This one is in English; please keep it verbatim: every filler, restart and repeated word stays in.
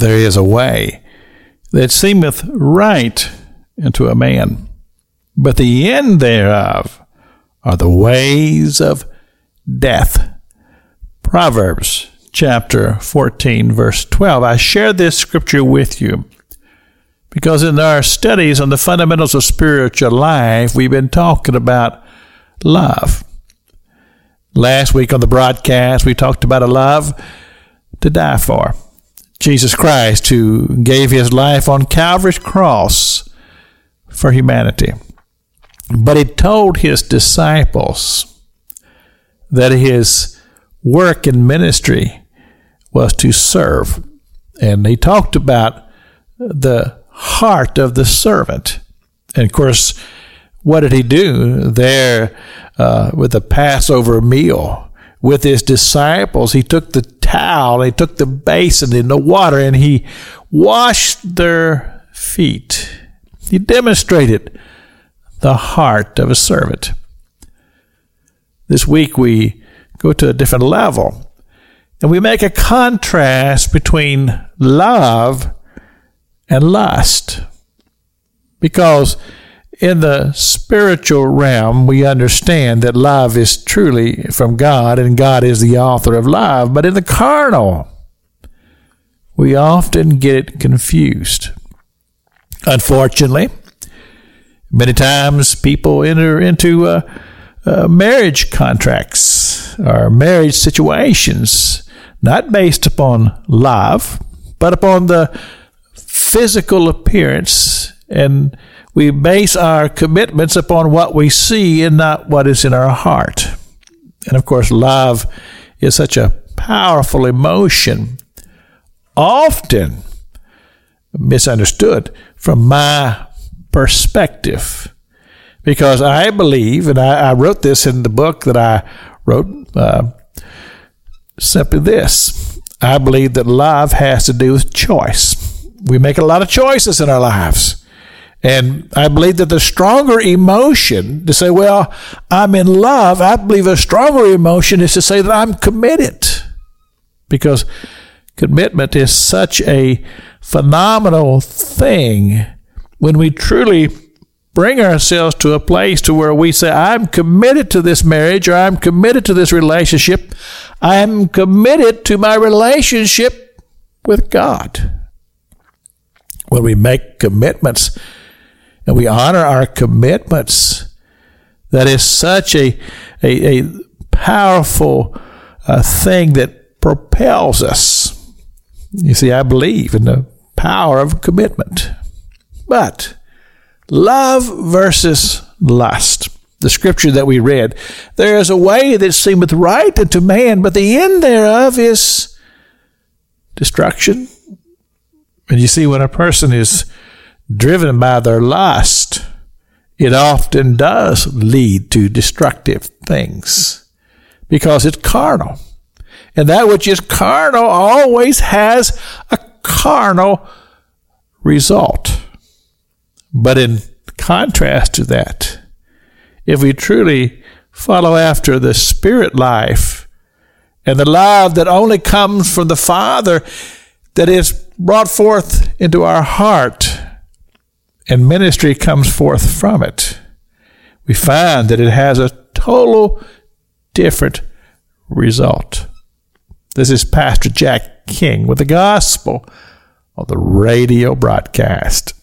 there is a way that seemeth right unto a man, but the end thereof are the ways of death. Proverbs chapter fourteen, verse twelve. I share this scripture with you because in our studies on the fundamentals of spiritual life, we've been talking about love. Last week on the broadcast, we talked about a love to die for. Jesus Christ, who gave his life on Calvary's cross for humanity. But he told his disciples that his work in ministry was to serve. And he talked about the heart of the servant. And of course, what did he do there uh, with the Passover meal? With his disciples, he took the towel, he took the basin in the water, and he washed their feet. He demonstrated the heart of a servant. This week we go to a different level, and we make a contrast between love and lust, because in the spiritual realm, we understand that love is truly from God, and God is the author of love. But in the carnal, we often get it confused. Unfortunately, many times people enter into uh, uh, marriage contracts or marriage situations, not based upon love, but upon the physical appearance, and we base our commitments upon what we see and not what is in our heart. And of course, love is such a powerful emotion, often misunderstood from my perspective. Because I believe, and I, I wrote this in the book that I wrote, uh, simply this. I believe that love has to do with choice. We make a lot of choices in our lives. And I believe that the stronger emotion to say, well, I'm in love, I believe a stronger emotion is to say that I'm committed. Because commitment is such a phenomenal thing when we truly bring ourselves to a place to where we say, I'm committed to this marriage, or I'm committed to this relationship. I'm committed to my relationship with God. When we make commitments, and we honor our commitments, that is such a a, a powerful uh, thing that propels us. You see, I believe in the power of commitment. But love versus lust. The scripture that we read, there is a way that seemeth right unto man, but the end thereof is destruction. And you see, when a person is driven by their lust, it often does lead to destructive things because it's carnal. And that which is carnal always has a carnal result. But in contrast to that, if we truly follow after the spirit life and the love that only comes from the Father, that is brought forth into our heart, and ministry comes forth from it, we find that it has a total different result. This is Pastor Jack King with the gospel on the radio broadcast.